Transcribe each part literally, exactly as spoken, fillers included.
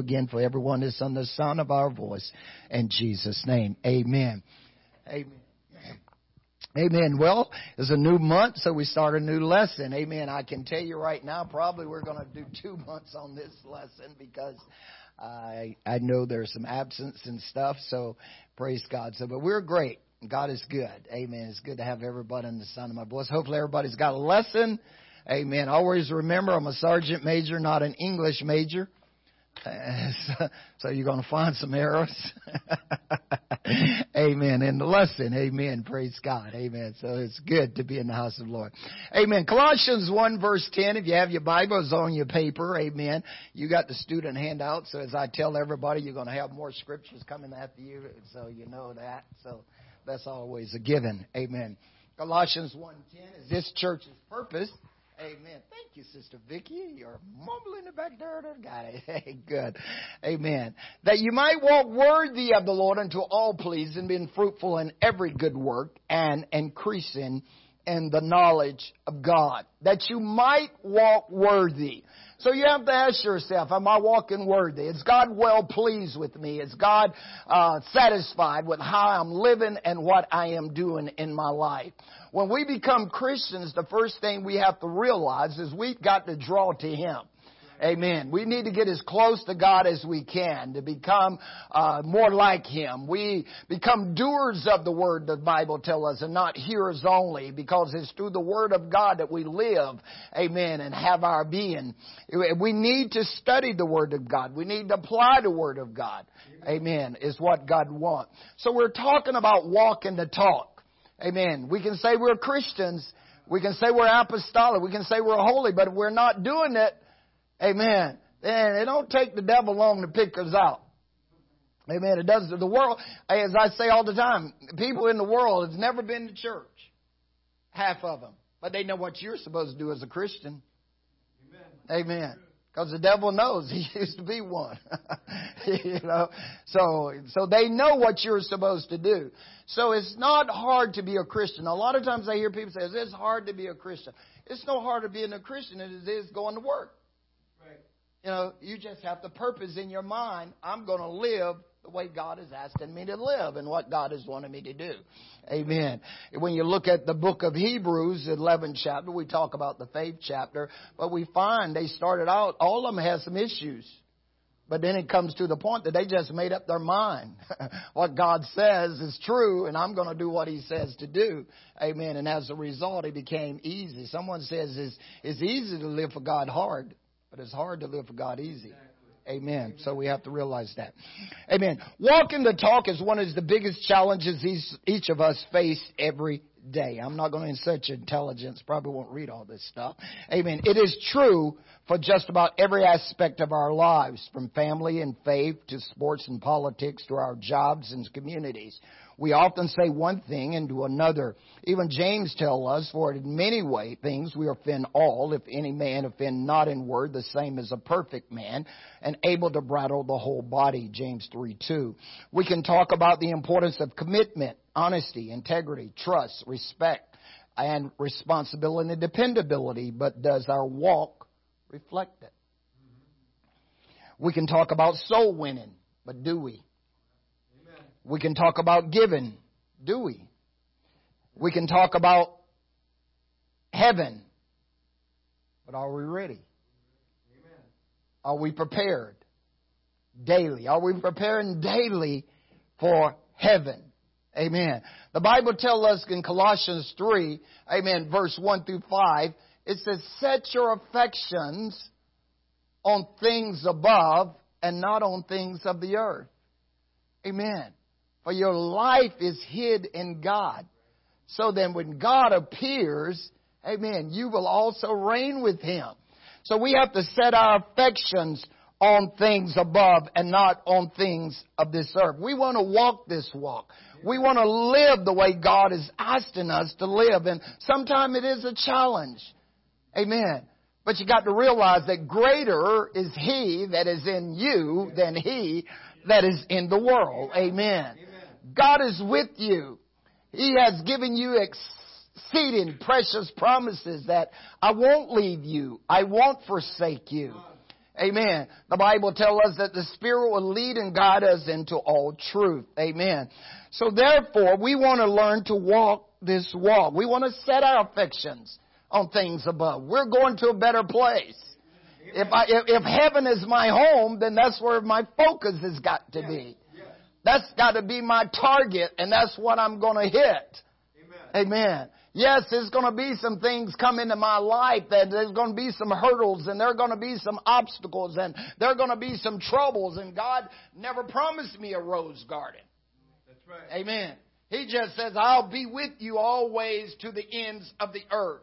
again for everyone that's under the sound of our voice. In Jesus' name, amen. Amen. Amen. Well, it's a new month, so we start a new lesson. Amen. I can tell you right now, probably we're going to do two months on this lesson because I I know there's some absence and stuff, so praise God. So, but we're great. God is good. Amen. It's good to have everybody in the sound of my voice. Hopefully everybody's got a lesson. Amen. Always remember, I'm a sergeant major, not an English major. So you're going to find some errors. Amen. In the lesson. Amen. Praise God. Amen. So it's good to be in the house of the Lord. Amen. Colossians one verse ten. If you have your Bible, it's on your paper. Amen. You got the student handout. So as I tell everybody, you're going to have more scriptures coming after you. So you know that. So that's always a given. Amen. Colossians one ten is this church's purpose. Amen. Thank you, Sister Vicki. You're mumbling the back there. Got it. Good. Amen. That you might walk worthy of the Lord unto all pleasing, being fruitful in every good work and increasing in the knowledge of God. That you might walk worthy. So you have to ask yourself, am I walking worthy? Is God well pleased with me? Is God uh, satisfied with how I'm living and what I am doing in my life? When we become Christians, the first thing we have to realize is we've got to draw to Him. Amen. We need to get as close to God as we can to become uh more like Him. We become doers of the Word, the Bible tells us, and not hearers only, because it's through the Word of God that we live, amen, and have our being. We need to study the Word of God. We need to apply the Word of God. Amen, is what God wants. So we're talking about walking the talk. Amen. We can say we're Christians. We can say we're apostolic. We can say we're holy, but if we're not doing it, amen, and it don't take the devil long to pick us out. Amen. It does to the world. As I say all the time, people in the world has never been to church. Half of them. But they know what you're supposed to do as a Christian. Amen. Amen. Because the devil knows he used to be one. You know, so so they know what you're supposed to do. So it's not hard to be a Christian. A lot of times I hear people say, it's hard to be a Christian. It's no harder being a Christian than it is going to work. You know, you just have the purpose in your mind. I'm going to live the way God is asking me to live and what God is wanting me to do. Amen. When you look at the book of Hebrews, eleventh chapter, we talk about the faith chapter, but we find they started out, all of them had some issues. But then it comes to the point that they just made up their mind. What God says is true, and I'm going to do what He says to do. Amen. And as a result, it became easy. Someone says it's, it's easy to live for God hard. But it's hard to live for God easy. Amen. Amen. So we have to realize that. Amen. Walking the talk is one of the biggest challenges each, each of us face every day. I'm not going to insert your intelligence. Probably won't read all this stuff. Amen. It is true for just about every aspect of our lives, from family and faith to sports and politics to our jobs and communities. We often say one thing and do another. Even James tells us, for in many way things we offend all, if any man offend not in word, the same as a perfect man, and able to bridle the whole body, James three two. We can talk about the importance of commitment, honesty, integrity, trust, respect, and responsibility and dependability, but does our walk reflect it? We can talk about soul winning, but do we? We can talk about giving, do we? We can talk about heaven, but are we ready? Amen. Are we prepared daily? Are we preparing daily for heaven? Amen. The Bible tells us in Colossians three, amen, verse one through five, it says, set your affections on things above and not on things of the earth. Amen. For your life is hid in God. So then when God appears, amen, you will also reign with Him. So we have to set our affections on things above and not on things of this earth. We want to walk this walk. We want to live the way God is asking us to live. And sometimes it is a challenge. Amen. But you got to realize that greater is He that is in you than he that is in the world. Amen. Amen. God is with you. He has given you exceeding precious promises that I won't leave you. I won't forsake you. Amen. The Bible tells us that the Spirit will lead and guide us into all truth. Amen. So therefore, we want to learn to walk this walk. We want to set our affections on things above. We're going to a better place. If, I, if, if heaven is my home, then that's where my focus has got to be. That's got to be my target, and that's what I'm going to hit. Amen. Amen. Yes, there's going to be some things come into my life that there's going to be some hurdles and there are going to be some obstacles and there are going to be some troubles. And God never promised me a rose garden. That's right. Amen. He just says, I'll be with you always to the ends of the earth.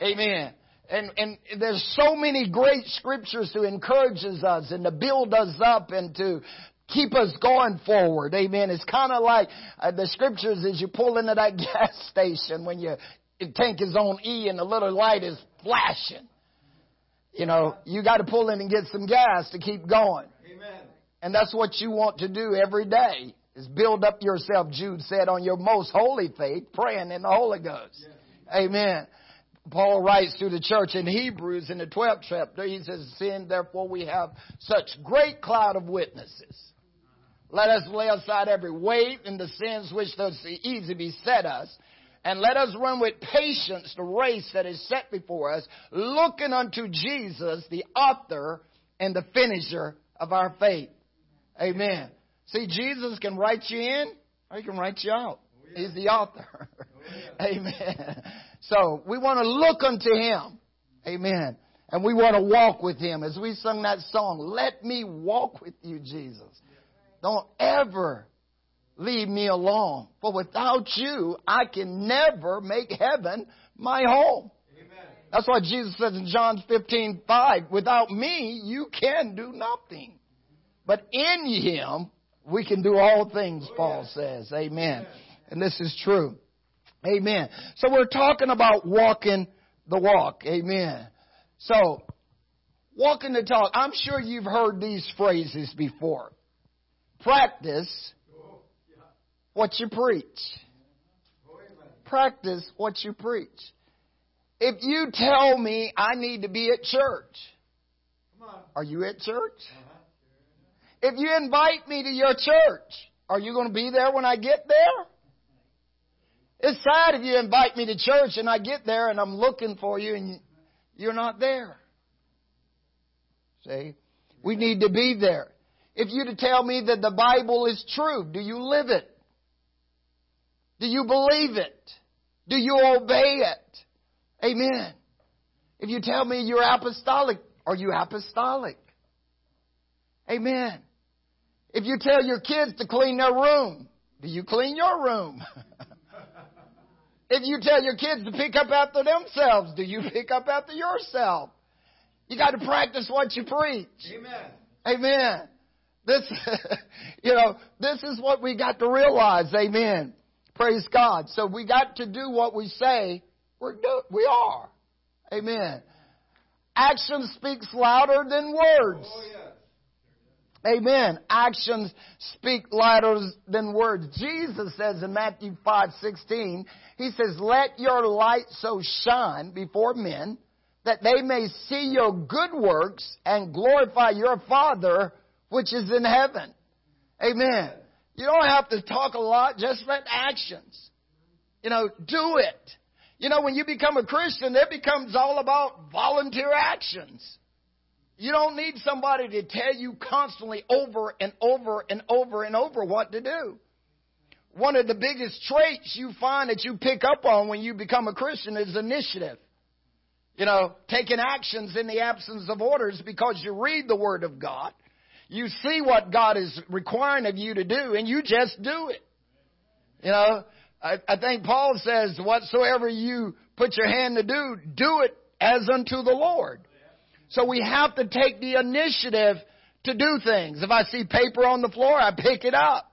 Amen. Amen. And, and there's so many great scriptures to encourage us and to build us up and to keep us going forward. Amen. It's kind of like uh, the scriptures as you pull into that gas station when your tank is on E and the little light is flashing. You know, you got to pull in and get some gas to keep going. Amen. And that's what you want to do every day is build up yourself, Jude said, on your most holy faith, praying in the Holy Ghost. Yeah. Amen. Paul writes to the church in Hebrews in the twelfth chapter. He says, seeing therefore we have such great cloud of witnesses. Let us lay aside every weight and the sins which does easily beset us. And let us run with patience the race that is set before us, looking unto Jesus, the author and the finisher of our faith. Amen. See, Jesus can write you in or he can write you out. Oh, yeah. He's the author. Oh, yeah. Amen. So we want to look unto him. Amen. And we want to walk with him. As we sung that song, let me walk with you, Jesus. Don't ever leave me alone. For without you, I can never make heaven my home. Amen. That's why Jesus says in John fifteen five, without me, you can do nothing. But in him, we can do all things, Paul says. Amen. And this is true. Amen. So we're talking about walking the walk. Amen. So, walking the talk. I'm sure you've heard these phrases before. Practice what you preach. Practice what you preach. If you tell me I need to be at church, are you at church? If you invite me to your church, are you going to be there when I get there? It's sad if you invite me to church and I get there and I'm looking for you and you're not there. See? We need to be there. If you to tell me that the Bible is true, do you live it? Do you believe it? Do you obey it? Amen. If you tell me you're apostolic, are you apostolic? Amen. If you tell your kids to clean their room, do you clean your room? If you tell your kids to pick up after themselves, do you pick up after yourself? You got to practice what you preach. Amen. Amen. This, you know, this is what we got to realize. Amen. Praise God. So we got to do what we say we're do- we are. Amen. Action speaks louder than words. Oh, yeah. Amen. Actions speak louder than words. Jesus says in Matthew five sixteen, he says, let your light so shine before men that they may see your good works and glorify your Father which is in heaven. Amen. You don't have to talk a lot, just let actions. You know, do it. You know, when you become a Christian, it becomes all about volunteer actions. You don't need somebody to tell you constantly over and over and over and over what to do. One of the biggest traits you find that you pick up on when you become a Christian is initiative. You know, taking actions in the absence of orders because you read the Word of God. You see what God is requiring of you to do, and you just do it. You know, I, I think Paul says, whatsoever you put your hand to do, do it as unto the Lord. So we have to take the initiative to do things. If I see paper on the floor, I pick it up.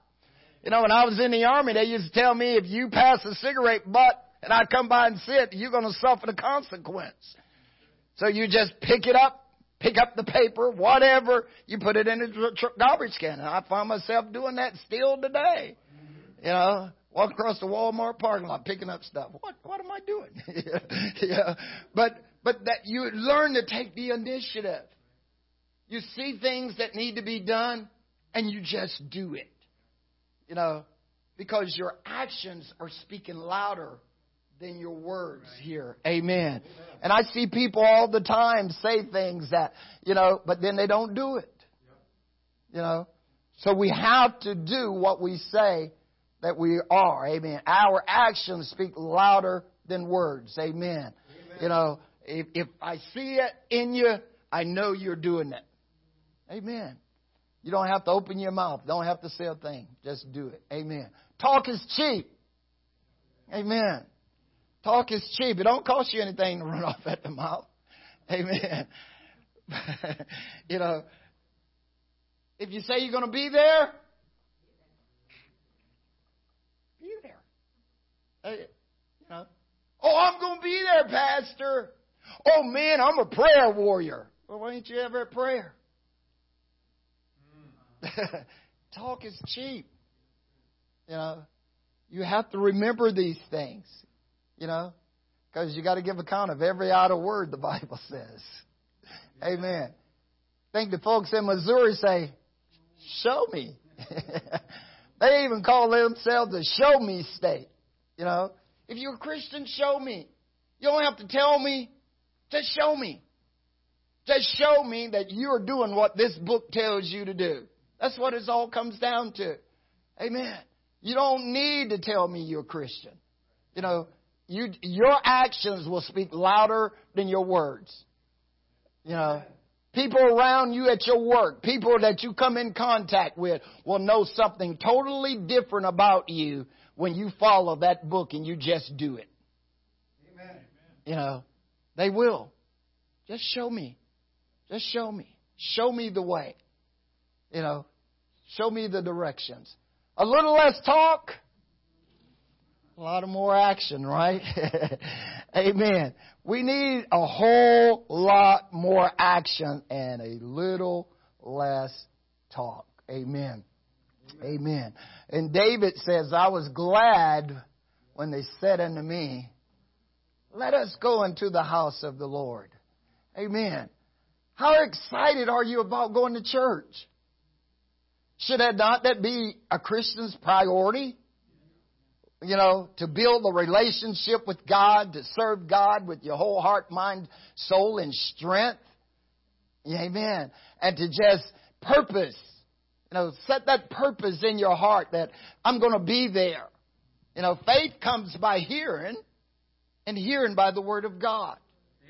You know, when I was in the Army, they used to tell me, if you pass a cigarette butt and I come by and sit, you're going to suffer the consequence. So you just pick it up. Pick up the paper, whatever, you put it in a garbage can. And I find myself doing that still today. You know, walk across the Walmart parking lot, picking up stuff. What what am I doing? yeah. But but that you learn to take the initiative. You see things that need to be done, and you just do it. You know, because your actions are speaking louder than your words here. Amen. Amen. And I see people all the time say things that, you know, but then they don't do it. You know, so we have to do what we say that we are. Amen. Our actions speak louder than words. Amen. Amen. You know, if, if I see it in you, I know you're doing it. Amen. You don't have to open your mouth. Don't have to say a thing. Just do it. Amen. Talk is cheap. Amen. Talk is cheap. It don't cost you anything to run off at the mouth. Amen. You know, if you say you're going to be there, be there. Hey, you know, oh, I'm going to be there, Pastor. Oh, man, I'm a prayer warrior. Well, why ain't you ever at prayer? Talk is cheap. You know, you have to remember these things, you know, because you got to give account of every idle word, the Bible says. Yeah. Amen. I think the folks in Missouri say, show me. They even call themselves a show me state. You know, if you're a Christian, show me. You don't have to tell me. Just show me. Just show me that you're doing what this book tells you to do. That's what it all comes down to. Amen. You don't need to tell me you're a Christian. You know, you, your actions will speak louder than your words. You know, people around you at your work, people that you come in contact with will know something totally different about you when you follow that book and you just do it. Amen. You know, they will. Just show me. Just show me. Show me the way. You know, show me the directions. A little less talk, a lot more action, right? Amen. We need a whole lot more action and a little less talk. Amen. Amen. Amen. And David says, I was glad when they said unto me, let us go into the house of the Lord. Amen. How excited are you about going to church? Should that not that be a Christian's priority? You know, to build a relationship with God, to serve God with your whole heart, mind, soul, and strength. Amen. And to just purpose, you know, set that purpose in your heart that I'm going to be there. You know, faith comes by hearing and hearing by the Word of God.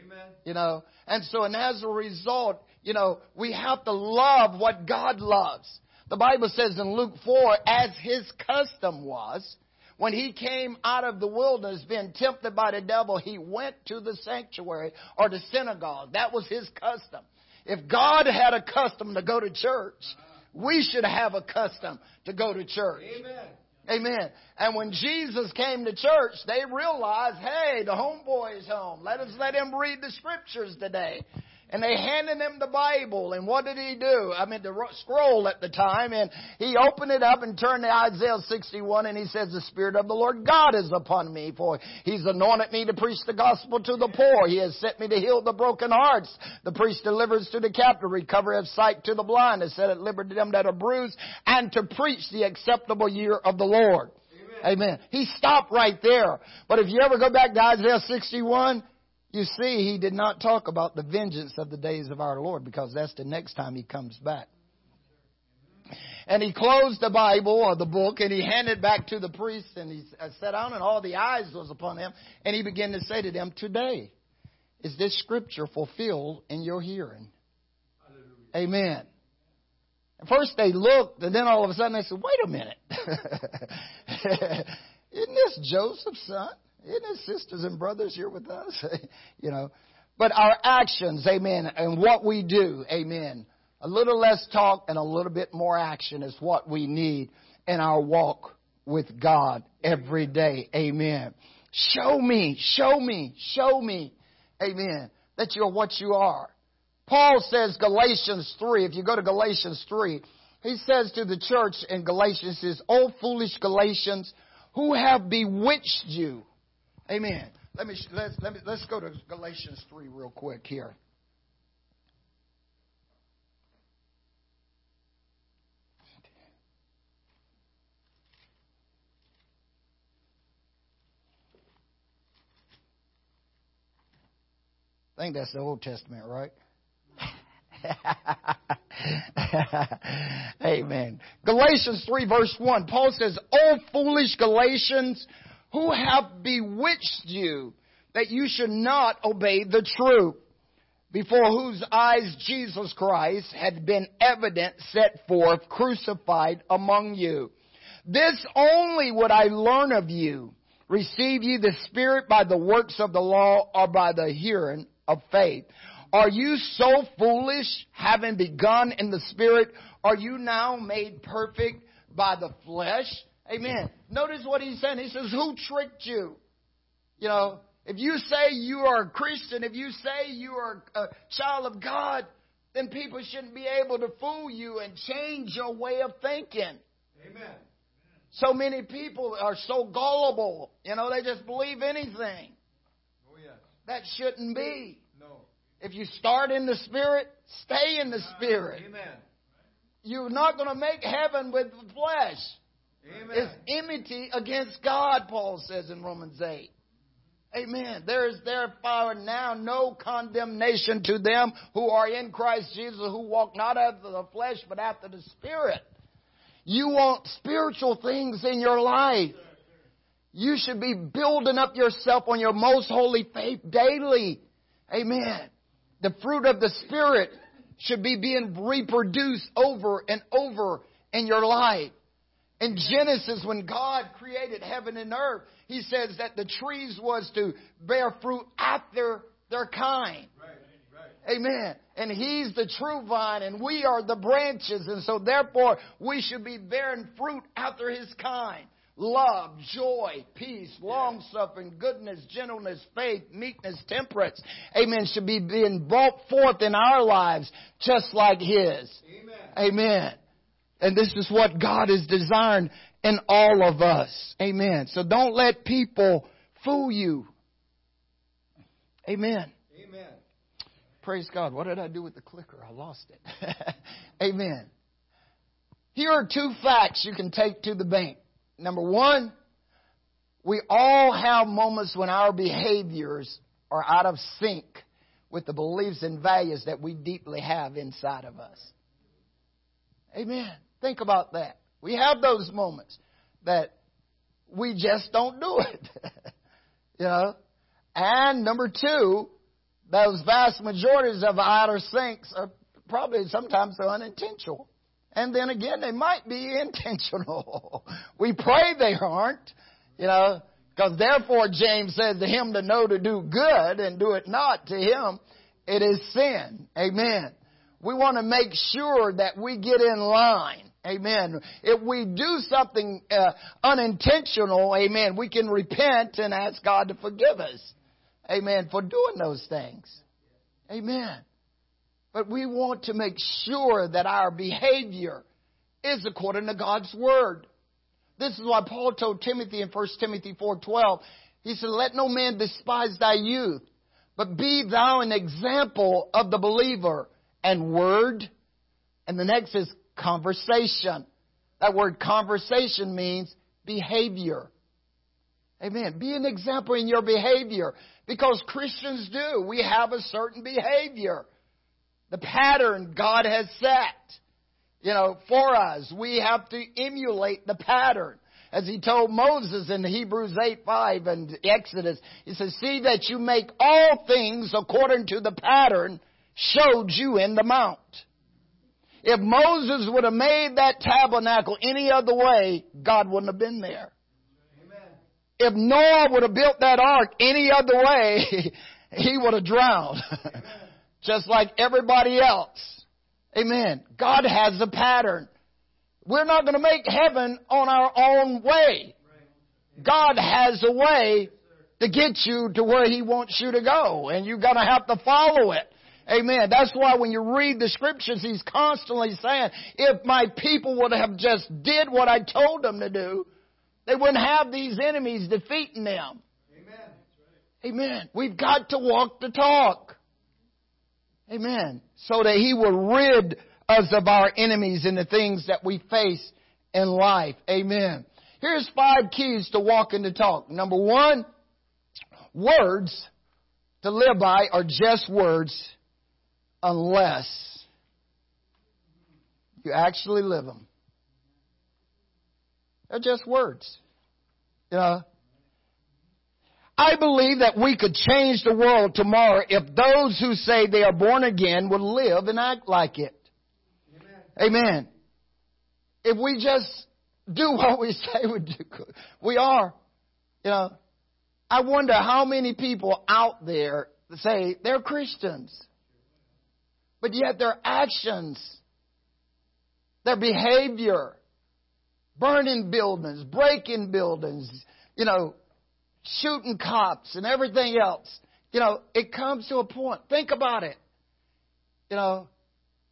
Amen. You know, and so and as a result, you know, we have to love what God loves. The Bible says in Luke four, as his custom was, when he came out of the wilderness being tempted by the devil, he went to the sanctuary or the synagogue. That was his custom. If God had a custom to go to church, we should have a custom to go to church. Amen. Amen. And when Jesus came to church, they realized, hey, the homeboy is home. Let us let him read the scriptures today. And they handed him the Bible. And what did he do? I mean, the scroll at the time. And he opened it up and turned to Isaiah sixty-one. And he says, the Spirit of the Lord God is upon me. For he's anointed me to preach the gospel to the poor. He has sent me to heal the broken hearts. The priest delivers to the captive. Recovery of sight to the blind. And set at liberty them that are bruised. And to preach the acceptable year of the Lord. Amen. Amen. He stopped right there. But if you ever go back to Isaiah sixty-one... you see, he did not talk about the vengeance of the days of our Lord, because that's the next time he comes back. And he closed the Bible or the book and he handed it back to the priest and he sat down and all the eyes was upon him. And he began to say to them, today is this scripture fulfilled in your hearing. Hallelujah. Amen. And first they looked and then all of a sudden they said, wait a minute. Isn't this Joseph's son? Isn't it sisters and brothers here with us? You know, but our actions, amen, and what we do, amen. A little less talk and a little bit more action is what we need in our walk with God every day, amen. Show me, show me, show me, amen, that you're what you are. Paul says Galatians three, if you go to Galatians three, he says to the church in Galatians, he says, O foolish Galatians, who have bewitched you? Amen. Let me let's let me let's go to Galatians three real quick here. I think that's the Old Testament, right? Amen. Galatians three verse one, Paul says, O foolish Galatians, who have bewitched you, that you should not obey the truth, before whose eyes Jesus Christ had been evident, set forth, crucified among you. This only would I learn of you. Receive ye the Spirit by the works of the law, or by the hearing of faith? Are you so foolish, having begun in the Spirit? Are you now made perfect by the flesh? Amen. Notice what he's saying. He says, who tricked you? You know, if you say you are a Christian, if you say you are a child of God, then people shouldn't be able to fool you and change your way of thinking. Amen. So many people are so gullible. You know, they just believe anything. Oh, yes. That shouldn't be. No. If you start in the Spirit, stay in the Spirit. Amen. You're not going to make heaven with the flesh. Amen. It's enmity against God, Paul says in Romans eight. Amen. There is therefore now no condemnation to them who are in Christ Jesus, who walk not after the flesh, but after the Spirit. You want spiritual things in your life. You should be building up yourself on your most holy faith daily. Amen. The fruit of the Spirit should be being reproduced over and over in your life. In Genesis, when God created heaven and earth, He says that the trees was to bear fruit after their kind. Right, right. Amen. And He's the true vine, and we are the branches. And so, therefore, we should be bearing fruit after His kind. Love, joy, peace, long-suffering, goodness, gentleness, faith, meekness, temperance. Amen. Should be being brought forth in our lives just like His. Amen. Amen. And this is what God has designed in all of us. Amen. So don't let people fool you. Amen. Amen. Praise God. What did I do with the clicker? I lost it. Amen. Here are two facts you can take to the bank. Number one, we all have moments when our behaviors are out of sync with the beliefs and values that we deeply have inside of us. Amen. Think about that. We have those moments that we just don't do it. You know? And number two, those vast majorities of outer sinks are probably sometimes unintentional. And then again, they might be intentional. We pray they aren't, you know, because therefore James says to him to know to do good and do it not, to him it is sin. Amen. We want to make sure that we get in line. Amen. If we do something uh, unintentional, amen, we can repent and ask God to forgive us. Amen. For doing those things. Amen. But we want to make sure that our behavior is according to God's Word. This is why Paul told Timothy in First Timothy four twelve. He said, let no man despise thy youth, but be thou an example of the believer. And word, and the next is conversation. That word conversation means behavior. Amen. Be an example in your behavior. Because Christians do. We have a certain behavior. The pattern God has set, you know, for us. We have to emulate the pattern. As He told Moses in Hebrews eight five and Exodus, He says, see that you make all things according to the pattern showed you in the mount. If Moses would have made that tabernacle any other way, God wouldn't have been there. Amen. If Noah would have built that ark any other way, he would have drowned. Just like everybody else. Amen. God has a pattern. We're not going to make heaven on our own way. God has a way to get you to where He wants you to go, and you're going to have to follow it. Amen. That's why when you read the Scriptures, He's constantly saying, if my people would have just did what I told them to do, they wouldn't have these enemies defeating them. Amen. Amen. We've got to walk the talk. Amen. So that He will rid us of our enemies and the things that we face in life. Amen. Here's five keys to walking the talk. Number one, words to live by are just words unless you actually live them. They're just words. You know? I believe that we could change the world tomorrow if those who say they are born again would live and act like it. Amen. Amen. If we just do what we say we do, we are. You know, I wonder how many people out there say they're Christians, but yet their actions, their behavior, burning buildings, breaking buildings, you know, shooting cops and everything else. You know, it comes to a point. Think about it. You know,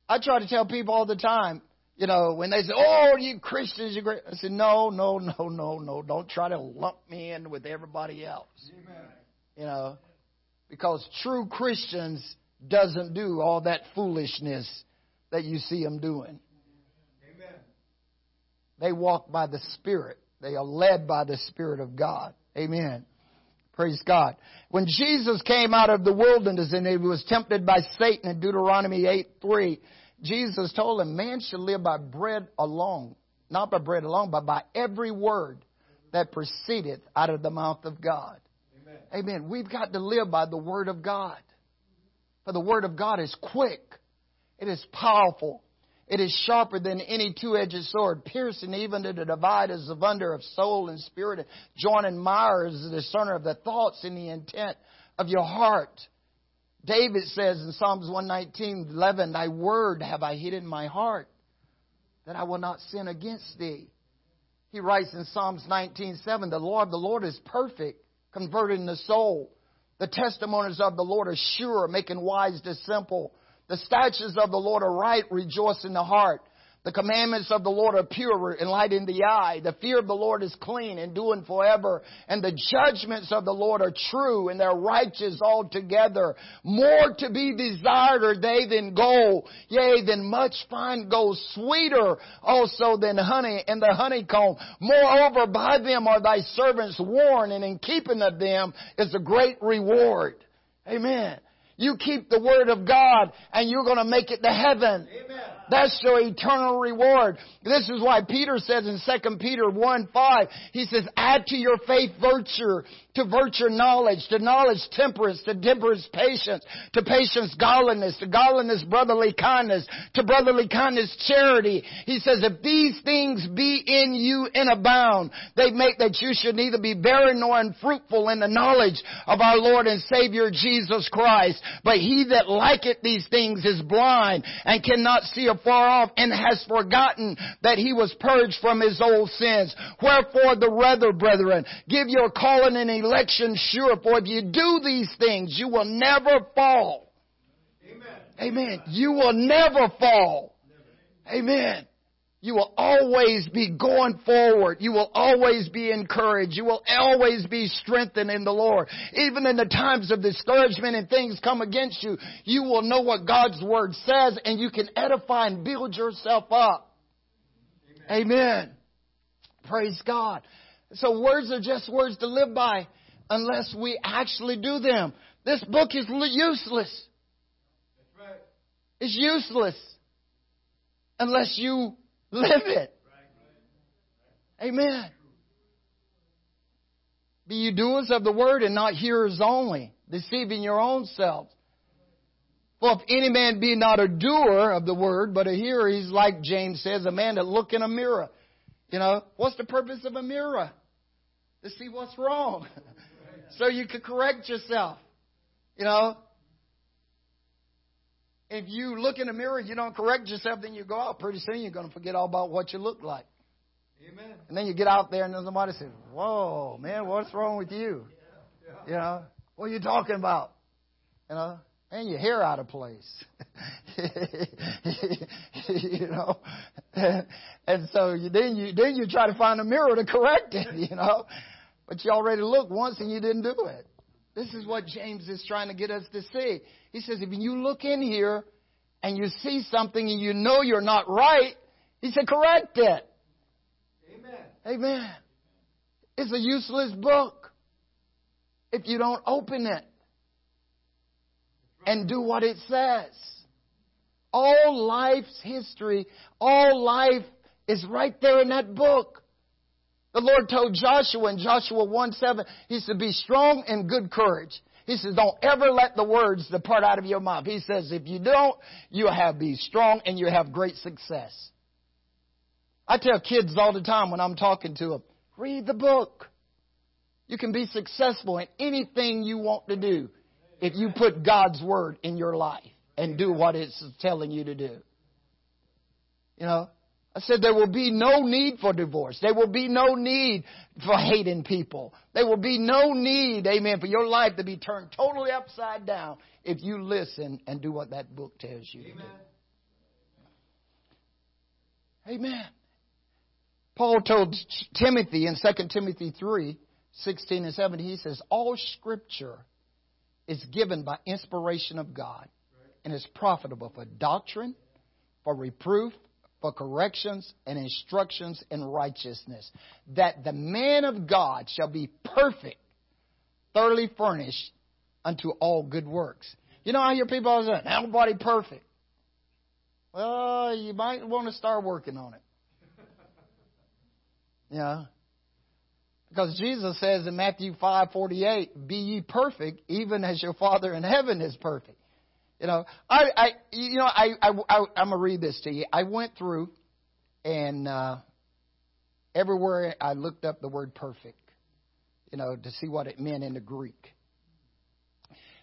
I try to tell people all the time, you know, when they say, oh, you Christians, you're great. I said, no, no, no, no, no. Don't try to lump me in with everybody else. Amen. You know, because true Christians doesn't do all that foolishness that you see them doing. Amen. They walk by the Spirit. They are led by the Spirit of God. Amen. Praise God. When Jesus came out of the wilderness and he was tempted by Satan in Deuteronomy eight three, Jesus told him, man should live by bread alone. Not by bread alone, but by every word that proceedeth out of the mouth of God. Amen. Amen. We've got to live by the Word of God. For the Word of God is quick. It is powerful. It is sharper than any two-edged sword, piercing even to the dividers of under of soul and spirit, joining mirrors as the discerner of the thoughts and the intent of your heart. David says in Psalms one nineteen eleven, thy word have I hid in my heart, that I will not sin against thee. He writes in Psalms nineteen seven, the law of the Lord is perfect, converting the soul. The testimonies of the Lord are sure, making wise the simple. The statutes of the Lord are right, rejoice in the heart. The commandments of the Lord are pure, enlightening the eye. The fear of the Lord is clean, enduring forever. And the judgments of the Lord are true, and they're righteous altogether. More to be desired are they than gold, yea, than much fine gold, sweeter also than honey and the honeycomb. Moreover, by them are thy servants warned, and in keeping of them is a great reward. Amen. You keep the Word of God and you're going to make it to heaven. Amen. That's your eternal reward. This is why Peter says in Second Peter one five, he says, add to your faith virtue, to virtue knowledge, to knowledge temperance, to temperance patience, to patience godliness, to godliness brotherly kindness, to brotherly kindness charity. He says, if these things be in you and abound, they make that you should neither be barren nor unfruitful in the knowledge of our Lord and Savior Jesus Christ. But he that liketh these things is blind and cannot see afar off, and has forgotten that he was purged from his old sins. Wherefore the rather, brethren, give your calling and election sure, for if you do these things, you will never fall. Amen. Amen. You will never fall. Never. Amen. You will always be going forward. You will always be encouraged. You will always be strengthened in the Lord. Even in the times of discouragement and things come against you, you will know what God's Word says and you can edify and build yourself up. Amen. Amen. Praise God. So words are just words to live by unless we actually do them. This book is useless. That's right. It's useless unless you live it. Amen. Be you doers of the word and not hearers only, deceiving your own selves. For if any man be not a doer of the word, but a hearer, he's like James says, a man that look in a mirror. You know, what's the purpose of a mirror? To see what's wrong. So you can correct yourself. You know, if you look in the mirror and you don't correct yourself, then you go out. Pretty soon you're going to forget all about what you look like. Amen. And then you get out there and then somebody says, whoa, man, what's wrong with you? Yeah. Yeah. You know, what are you talking about? You know, and your hair out of place. You know, and so you, then, you, then you try to find a mirror to correct it, you know. But you already looked once and you didn't do it. This is what James is trying to get us to see. He says, if you look in here and you see something and you know you're not right, he said, correct it. Amen. Amen. It's a useless book if you don't open it. and do what it says. All life's history, all life is right there in that book. The Lord told Joshua in Joshua one seven, He said, be strong and good courage. He says, don't ever let the words depart out of your mouth. He says, if you don't, you'll have be strong and you'll have great success. I tell kids all the time when I'm talking to them, read the book. You can be successful in anything you want to do if you put God's word in your life and do what it's telling you to do. You know, I said there will be no need for divorce. There will be no need for hating people. There will be no need, amen, for your life to be turned totally upside down if you listen and do what that book tells you amen. to do. Amen. Paul told Timothy in Second Timothy three, sixteen and seventeen, he says, all Scripture is given by inspiration of God and is profitable for doctrine, for reproof, for corrections and instructions in righteousness, that the man of God shall be perfect, thoroughly furnished unto all good works. You know, I hear people always say, nobody perfect. Well, you might want to start working on it. Yeah. Because Jesus says in Matthew five forty-eight, be ye perfect, even as your Father in heaven is perfect. You know, I, I you know, I, I, I, I'm going to read this to you. I went through and uh, everywhere I looked up the word perfect, you know, to see what it meant in the Greek.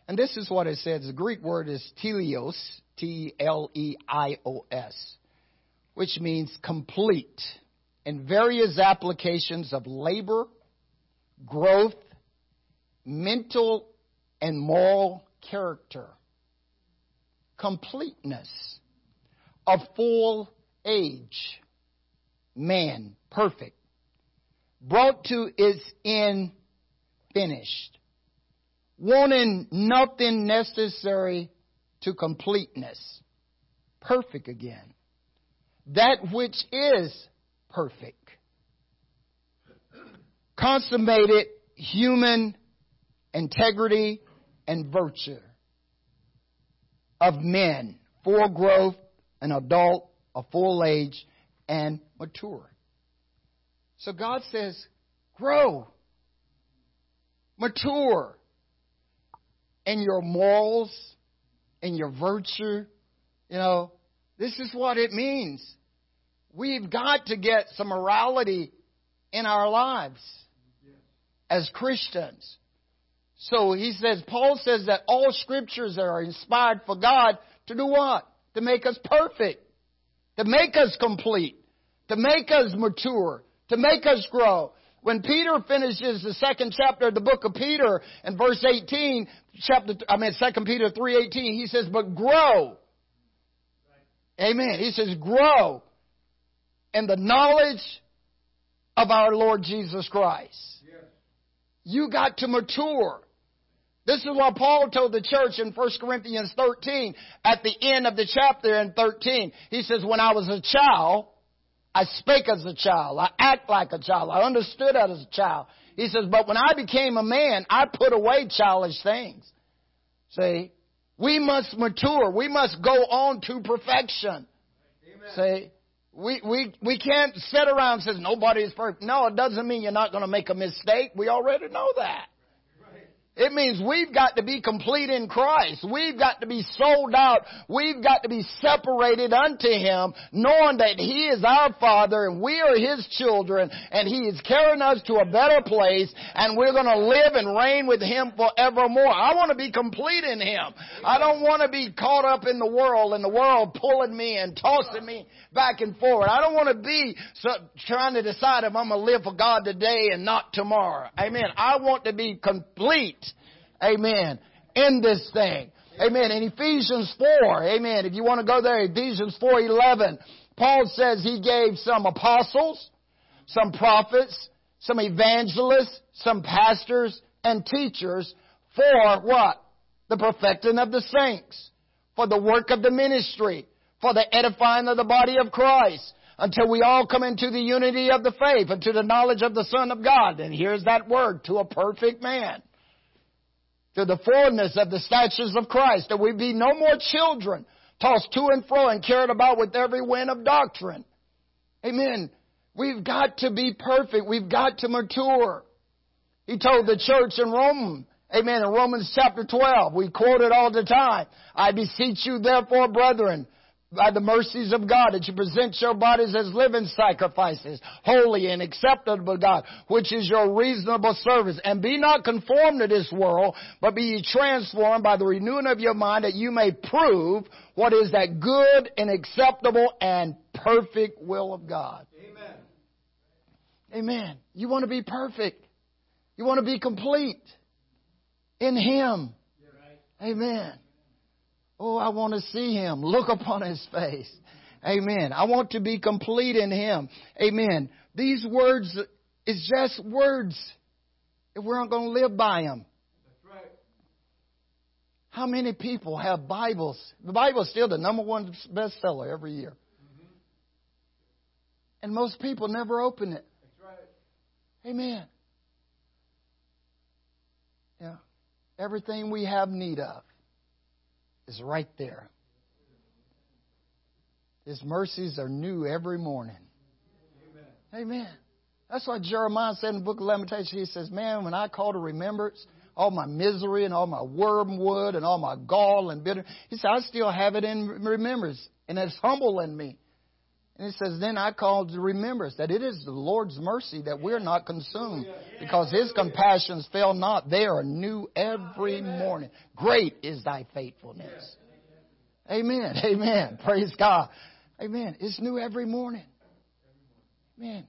And this is what it says. The Greek word is telios, T L E I O S, which means complete in various applications of labor, growth, mental and moral character, completeness, a full age, man, perfect, brought to its end, finished, wanting nothing necessary to completeness, perfect again, that which is perfect, consummated human integrity and virtue of men, full growth, an adult, a full age, and mature. So God says, grow, mature in your morals, in your virtue. You know, this is what it means. We've got to get some morality in our lives as Christians. So he says, Paul says that all Scriptures are inspired for God to do what? To make us perfect, to make us complete, to make us mature, to make us grow. When Peter finishes the second chapter of the book of Peter in verse eighteen, chapter I mean Second Peter three eighteen, he says, but grow. Right. Amen. He says, grow in the knowledge of our Lord Jesus Christ. Yeah. You got to mature. This is what Paul told the church in First Corinthians thirteen, at the end of the chapter in thirteen. He says, when I was a child, I spake as a child. I act like a child. I understood as a child. He says, but when I became a man, I put away childish things. See, we must mature. We must go on to perfection. Amen. See, we, we, we can't sit around and say nobody is perfect. No, it doesn't mean you're not going to make a mistake. We already know that. It means we've got to be complete in Christ. We've got to be sold out. We've got to be separated unto Him, knowing that He is our Father and we are His children, and He is carrying us to a better place, and we're going to live and reign with Him forevermore. I want to be complete in Him. I don't want to be caught up in the world and the world pulling me and tossing me back and forward. I don't want to be so, trying to decide if I'm going to live for God today and not tomorrow. Amen. I want to be complete. Amen. In this thing. Amen. In Ephesians four. Amen. If you want to go there, Ephesians four eleven. Paul says he gave some apostles, some prophets, some evangelists, some pastors and teachers for what? The perfecting of the saints. For the work of the ministry. For the edifying of the body of Christ. Until we all come into the unity of the faith. Unto the knowledge of the Son of God. And here's that word. To a perfect man. to the fullness of the statures of Christ, that we be no more children, tossed to and fro and carried about with every wind of doctrine. Amen. We've got to be perfect. We've got to mature. He told the church in Rome, amen, in Romans chapter twelve, we quote it all the time. I beseech you therefore, brethren, by the mercies of God, that you present your bodies as living sacrifices, holy and acceptable to God, which is your reasonable service. And be not conformed to this world, but be ye transformed by the renewing of your mind, that you may prove what is that good and acceptable and perfect will of God. Amen. Amen. You want to be perfect. You want to be complete in Him. Right. Amen. Oh, I want to see Him. Look upon His face. Amen. I want to be complete in Him. Amen. These words is just words if we're not going to live by them. That's right. How many people have Bibles? The Bible is still the number one bestseller every year. Mm-hmm. And most people never open it. That's right. Amen. Yeah. Everything we have need of is right there. His mercies are new every morning. Amen. Amen. That's why Jeremiah said in the book of Lamentations, he says, man, when I call to remembrance all my misery and all my wormwood and all my gall and bitter, he said, I still have it in remembrance, and it's humbling me. And it says, then I call to remembrance that it is the Lord's mercy that we're not consumed, because His compassions fail not. They are new every Amen. Morning. Great is thy faithfulness. Amen. Amen. Praise God. Amen. It's new every morning. Man,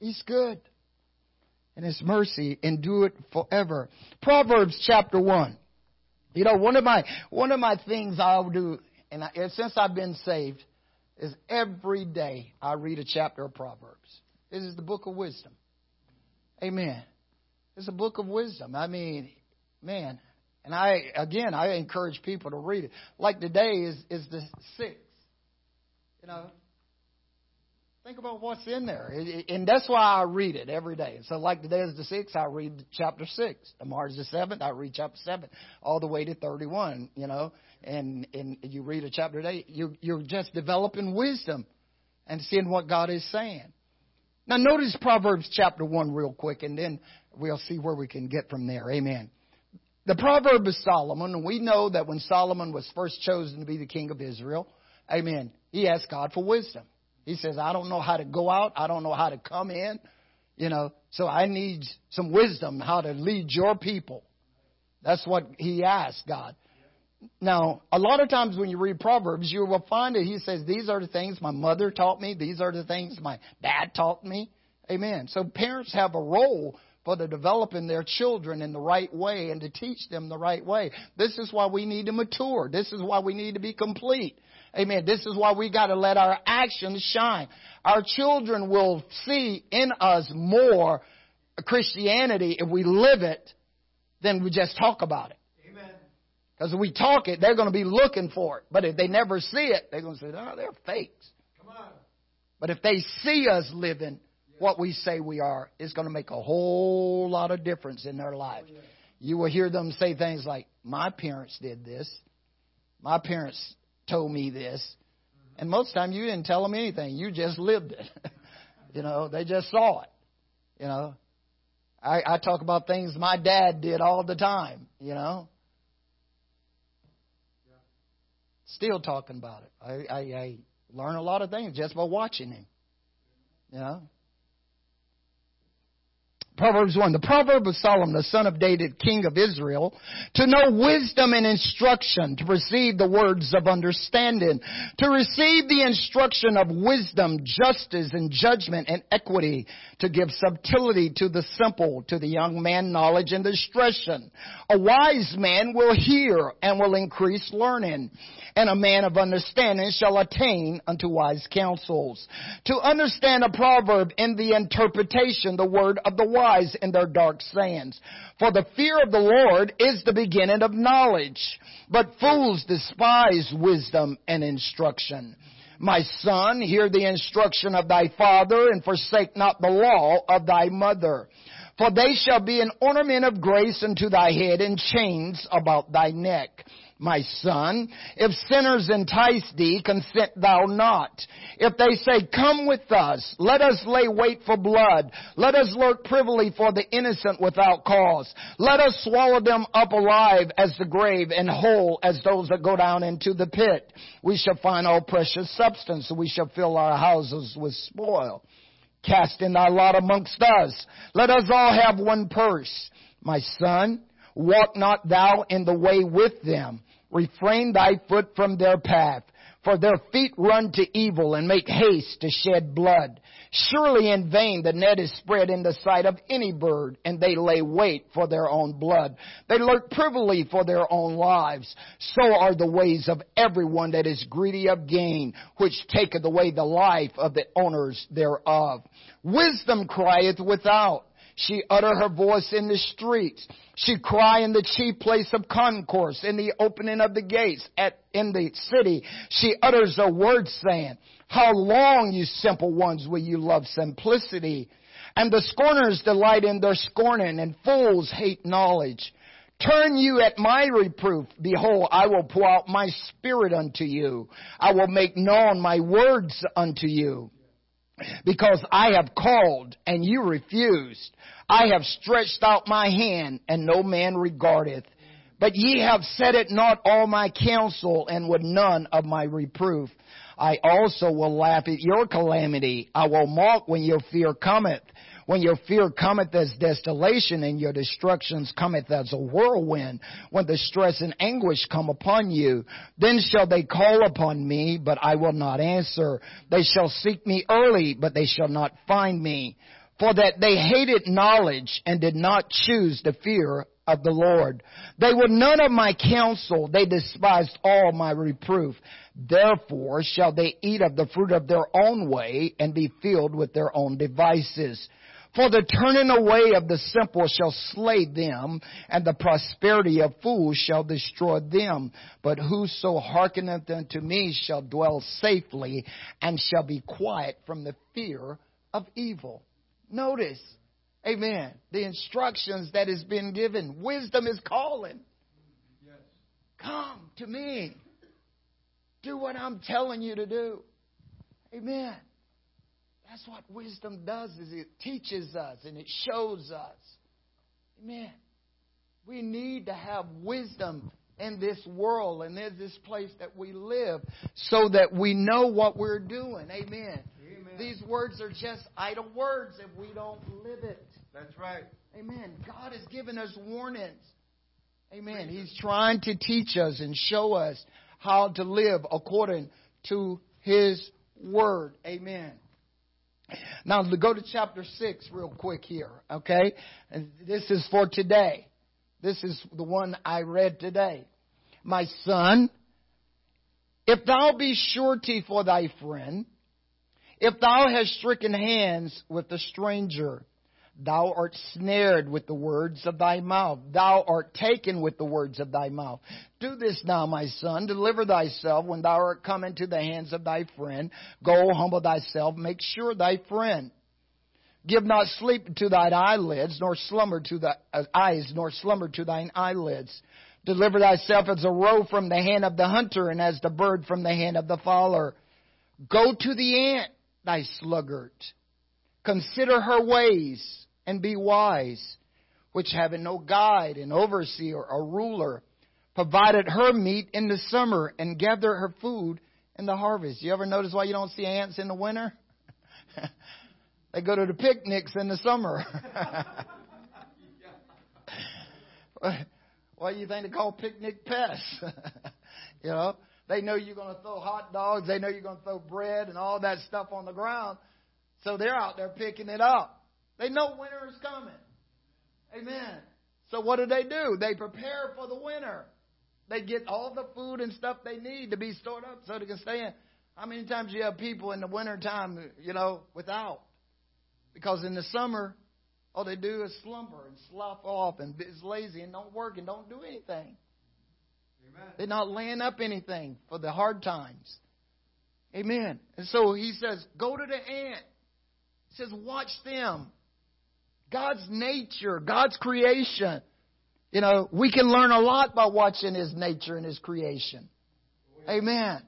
He's good. And His mercy endure it forever. Proverbs chapter one. You know, one of my, one of my things I'll do, and I, since I've been saved, is every day I read a chapter of Proverbs. This is the book of wisdom. Amen. It's a book of wisdom. I mean, man. And I, again, I encourage people to read it. Like today is, is the sixth. You know, think about what's in there. And that's why I read it every day. So like today is the sixth, I read chapter six. Tomorrow's the seventh, I read chapter seven all the way to thirty-one, you know. And, and you read a chapter a day, you're, you're just developing wisdom and seeing what God is saying. Now, notice Proverbs chapter one real quick, and then we'll see where we can get from there. Amen. The proverb is Solomon, and we know that when Solomon was first chosen to be the king of Israel, amen, he asked God for wisdom. He says, I don't know how to go out. I don't know how to come in, you know, so I need some wisdom how to lead your people. That's what he asked God. Now, a lot of times when you read Proverbs, you will find that he says, these are the things my mother taught me. These are the things my dad taught me. Amen. So parents have a role for the developing their children in the right way and to teach them the right way. This is why we need to mature. This is why we need to be complete. Amen. This is why we got to let our actions shine. Our children will see in us more Christianity if we live it than we just talk about it. Because if we talk it, they're going to be looking for it. But if they never see it, they're going to say, oh, they're fakes. Come on. But if they see us living yeah. what we say we are, it's going to make a whole lot of difference in their life. Oh, yeah. You will hear them say things like, my parents did this. My parents told me this. Mm-hmm. And most of the time, you didn't tell them anything. You just lived it. You know, they just saw it. You know, I, I talk about things my dad did all the time, you know. Still talking about it. I, I, I learn a lot of things just by watching him. You know? Proverbs one. The proverb of Solomon, the son of David, king of Israel, to know wisdom and instruction, to perceive the words of understanding, to receive the instruction of wisdom, justice, and judgment, and equity, to give subtlety to the simple, to the young man knowledge and discretion. A wise man will hear and will increase learning, and a man of understanding shall attain unto wise counsels. To understand a proverb in the interpretation, the word of the wise. Wise in their dark sayings. For the fear of the Lord is the beginning of knowledge, but fools despise wisdom and instruction. My son, hear the instruction of thy father, and forsake not the law of thy mother. For they shall be an ornament of grace unto thy head and chains about thy neck. My son, if sinners entice thee, consent thou not. If they say, come with us, let us lay wait for blood. Let us lurk privily for the innocent without cause. Let us swallow them up alive as the grave and whole as those that go down into the pit. We shall find all precious substance, and we shall fill our houses with spoil. Cast in thy lot amongst us. Let us all have one purse. My son, walk not thou in the way with them. Refrain thy foot from their path. For their feet run to evil and make haste to shed blood. Surely in vain the net is spread in the sight of any bird, and they lay wait for their own blood. They lurk privily for their own lives. So are the ways of everyone that is greedy of gain, which taketh away the life of the owners thereof. Wisdom crieth without. She utter her voice in the streets. She cry in the chief place of concourse, in the opening of the gates, at in the city. She utters a word saying, how long, you simple ones, will you love simplicity? And the scorners delight in their scorning, and fools hate knowledge. Turn you at my reproof. Behold, I will pour out my spirit unto you. I will make known my words unto you. Because I have called, and you refused. I have stretched out my hand, and no man regardeth. But ye have set at naught all my counsel, and would none of my reproof. I also will laugh at your calamity. I will mock when your fear cometh. When your fear cometh as desolation, and your destructions cometh as a whirlwind, when distress and anguish come upon you, then shall they call upon me, but I will not answer. They shall seek me early, but they shall not find me. For that they hated knowledge, and did not choose the fear of the Lord. They were none of my counsel. They despised all my reproof. Therefore shall they eat of the fruit of their own way, and be filled with their own devices. For the turning away of the simple shall slay them, and the prosperity of fools shall destroy them. But whoso hearkeneth unto me shall dwell safely, and shall be quiet from the fear of evil. Notice, amen, the instructions that has been given. Wisdom is calling. Yes. Come to me. Do what I'm telling you to do. Amen. That's what wisdom does, is it teaches us and it shows us. Amen. We need to have wisdom in this world and in this place that we live so that we know what we're doing. Amen. Amen. These words are just idle words if we don't live it. That's right. Amen. God has given us warnings. Amen. He's trying to teach us and show us how to live according to His Word. Amen. Now, go to chapter six real quick here, okay? And this is for today. This is the one I read today. My son, if thou be surety for thy friend, if thou hast stricken hands with the stranger, thou art snared with the words of thy mouth. Thou art taken with the words of thy mouth. Do this now, my son. Deliver thyself when thou art come into the hands of thy friend. Go, humble thyself. Make sure thy friend. Give not sleep to thine eyelids, nor slumber to thy uh, eyes, nor slumber to thine eyelids. Deliver thyself as a roe from the hand of the hunter, and as the bird from the hand of the fowler. Go to the ant, thy sluggard. Consider her ways. And be wise, which having no guide, an overseer, a ruler, provided her meat in the summer and gathered her food in the harvest. You ever notice why you don't see ants in the winter? They go to the picnics in the summer. Why do you think they call picnic pests? You know, they know you're going to throw hot dogs. They know you're going to throw bread and all that stuff on the ground. So they're out there picking it up. They know winter is coming. Amen. So what do they do? They prepare for the winter. They get all the food and stuff they need to be stored up so they can stay in. How many times do you have people in the wintertime, you know, without? Because in the summer, all they do is slumber and slop off and is lazy and don't work and don't do anything. Amen. They're not laying up anything for the hard times. Amen. And so he says, go to the ant. He says, watch them. God's nature, God's creation. You know, we can learn a lot by watching His nature and His creation. Amen.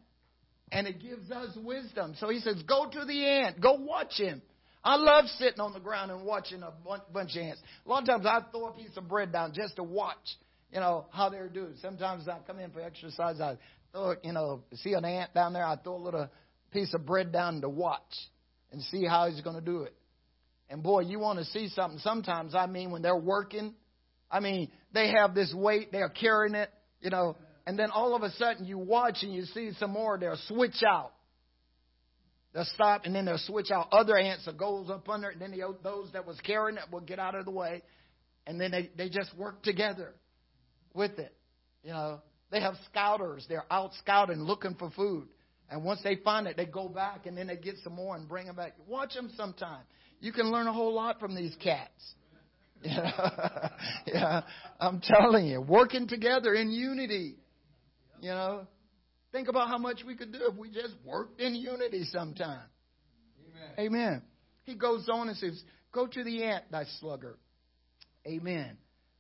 And it gives us wisdom. So He says, go to the ant. Go watch him. I love sitting on the ground and watching a bunch of ants. A lot of times I throw a piece of bread down just to watch, you know, how they're doing. Sometimes I come in for exercise. I throw, you know, see an ant down there. I throw a little piece of bread down to watch and see how he's going to do it. And boy, you want to see something. Sometimes, I mean, when they're working, I mean, they have this weight. They're carrying it, you know. And then all of a sudden you watch and you see some more. They'll switch out. They'll stop and then they'll switch out. Other ants that goes up under it. And then the, those that was carrying it will get out of the way. And then they, they just work together with it. You know, they have scouters. They're out scouting, looking for food. And once they find it, they go back and then they get some more and bring them back. Watch them sometime. You can learn a whole lot from these cats. Yeah, yeah. I'm telling you, working together in unity. You know, think about how much we could do if we just worked in unity sometime. Amen. Amen. He goes on and says, go to the ant, thy sluggard. Amen.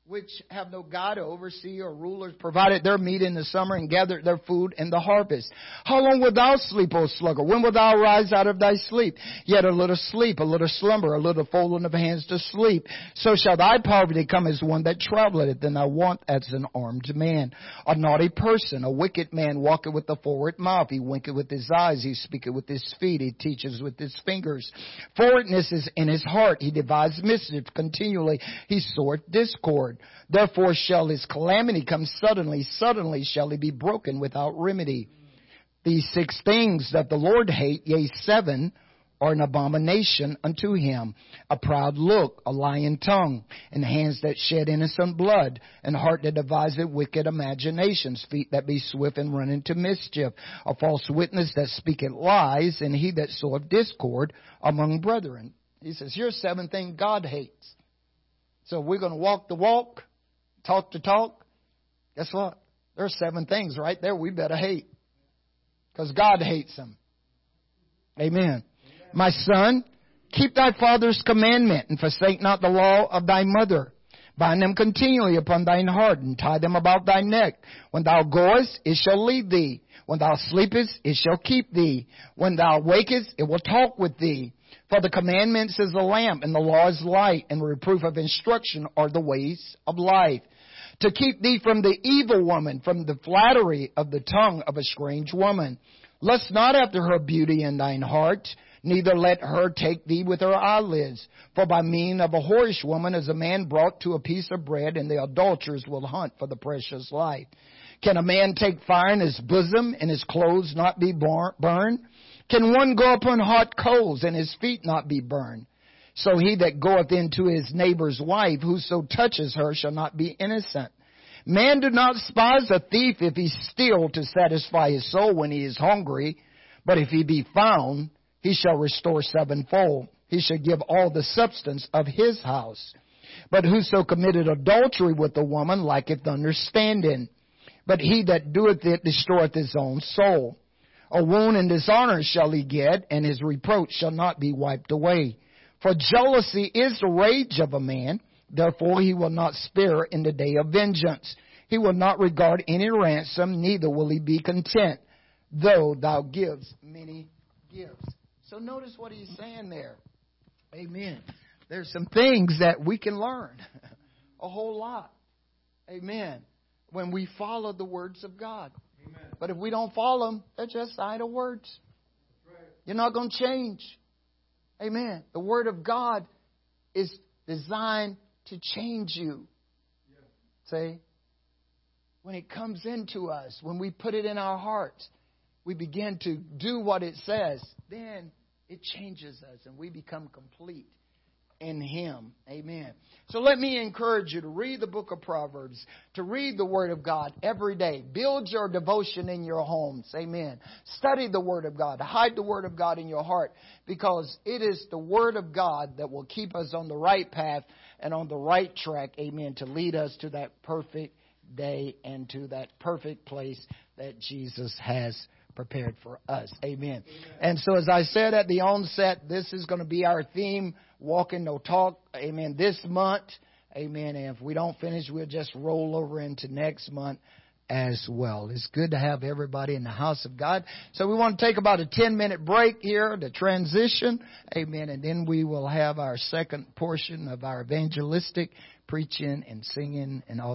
Which have no God to oversee or rulers, provided their meat in the summer and gathered their food in the harvest. How long wilt thou sleep, O sluggard? When wilt thou rise out of thy sleep? Yet a little sleep, a little slumber, a little folding of hands to sleep. So shall thy poverty come as one that traveleth, and thy want as an armed man. A naughty person, a wicked man, walketh with a forward mouth. He winketh with his eyes, he speaketh with his feet, he teaches with his fingers. Forwardness is in his heart, he devised mischief continually, he soweth discord. Therefore shall his calamity come suddenly, suddenly shall he be broken without remedy. These six things that the Lord hate, yea, seven, are an abomination unto him. A proud look, a lying tongue, and hands that shed innocent blood, and heart that deviseth wicked imaginations, feet that be swift and run into mischief, a false witness that speaketh lies, and he that soweth discord among brethren. He says, here's seven things God hates. So we're going to walk the walk, talk the talk. Guess what? There are seven things right there we better hate. Because God hates them. Amen. Amen. My son, keep thy father's commandment and forsake not the law of thy mother. Bind them continually upon thine heart and tie them about thy neck. When thou goest, it shall lead thee. When thou sleepest, it shall keep thee. When thou wakest, it will talk with thee. For the commandments is a lamp, and the law is light, and the reproof of instruction are the ways of life. To keep thee from the evil woman, from the flattery of the tongue of a strange woman. Lust not after her beauty in thine heart, neither let her take thee with her eyelids. For by means of a whorish woman is a man brought to a piece of bread, and the adulterers will hunt for the precious life. Can a man take fire in his bosom, and his clothes not be burned? Can one go upon hot coals, and his feet not be burned? So he that goeth into his neighbor's wife, whoso touches her, shall not be innocent. Man do not despise a thief if he steal to satisfy his soul when he is hungry. But if he be found, he shall restore sevenfold. He shall give all the substance of his house. But whoso committed adultery with a woman lacketh understanding. But he that doeth it destroyeth his own soul. A wound and dishonor shall he get, and his reproach shall not be wiped away. For jealousy is the rage of a man, therefore he will not spare in the day of vengeance. He will not regard any ransom, neither will he be content, though thou givest many gifts. So notice what he's saying there. Amen. There's some things that we can learn. A whole lot. Amen. When we follow the words of God. But if we don't follow them, they're just idle words. You're not going to change. Amen. The Word of God is designed to change you. See? When it comes into us, when we put it in our hearts, we begin to do what it says. Then it changes us and we become complete in Him. Amen. So let me encourage you to read the book of Proverbs, to read the Word of God every day. Build your devotion in your homes. Amen. Study the Word of God. Hide the Word of God in your heart, because it is the Word of God that will keep us on the right path and on the right track. Amen. To lead us to that perfect day and to that perfect place that Jesus has prepared for us. Amen. Amen. And so as I said at the onset, this is going to be our theme, Walking No Talk. Amen. This month. Amen. And if we don't finish, we'll just roll over into next month as well. It's good to have everybody in the house of God. So we want to take about a ten minute break here to transition. Amen. And then we will have our second portion of our evangelistic preaching and singing and all that.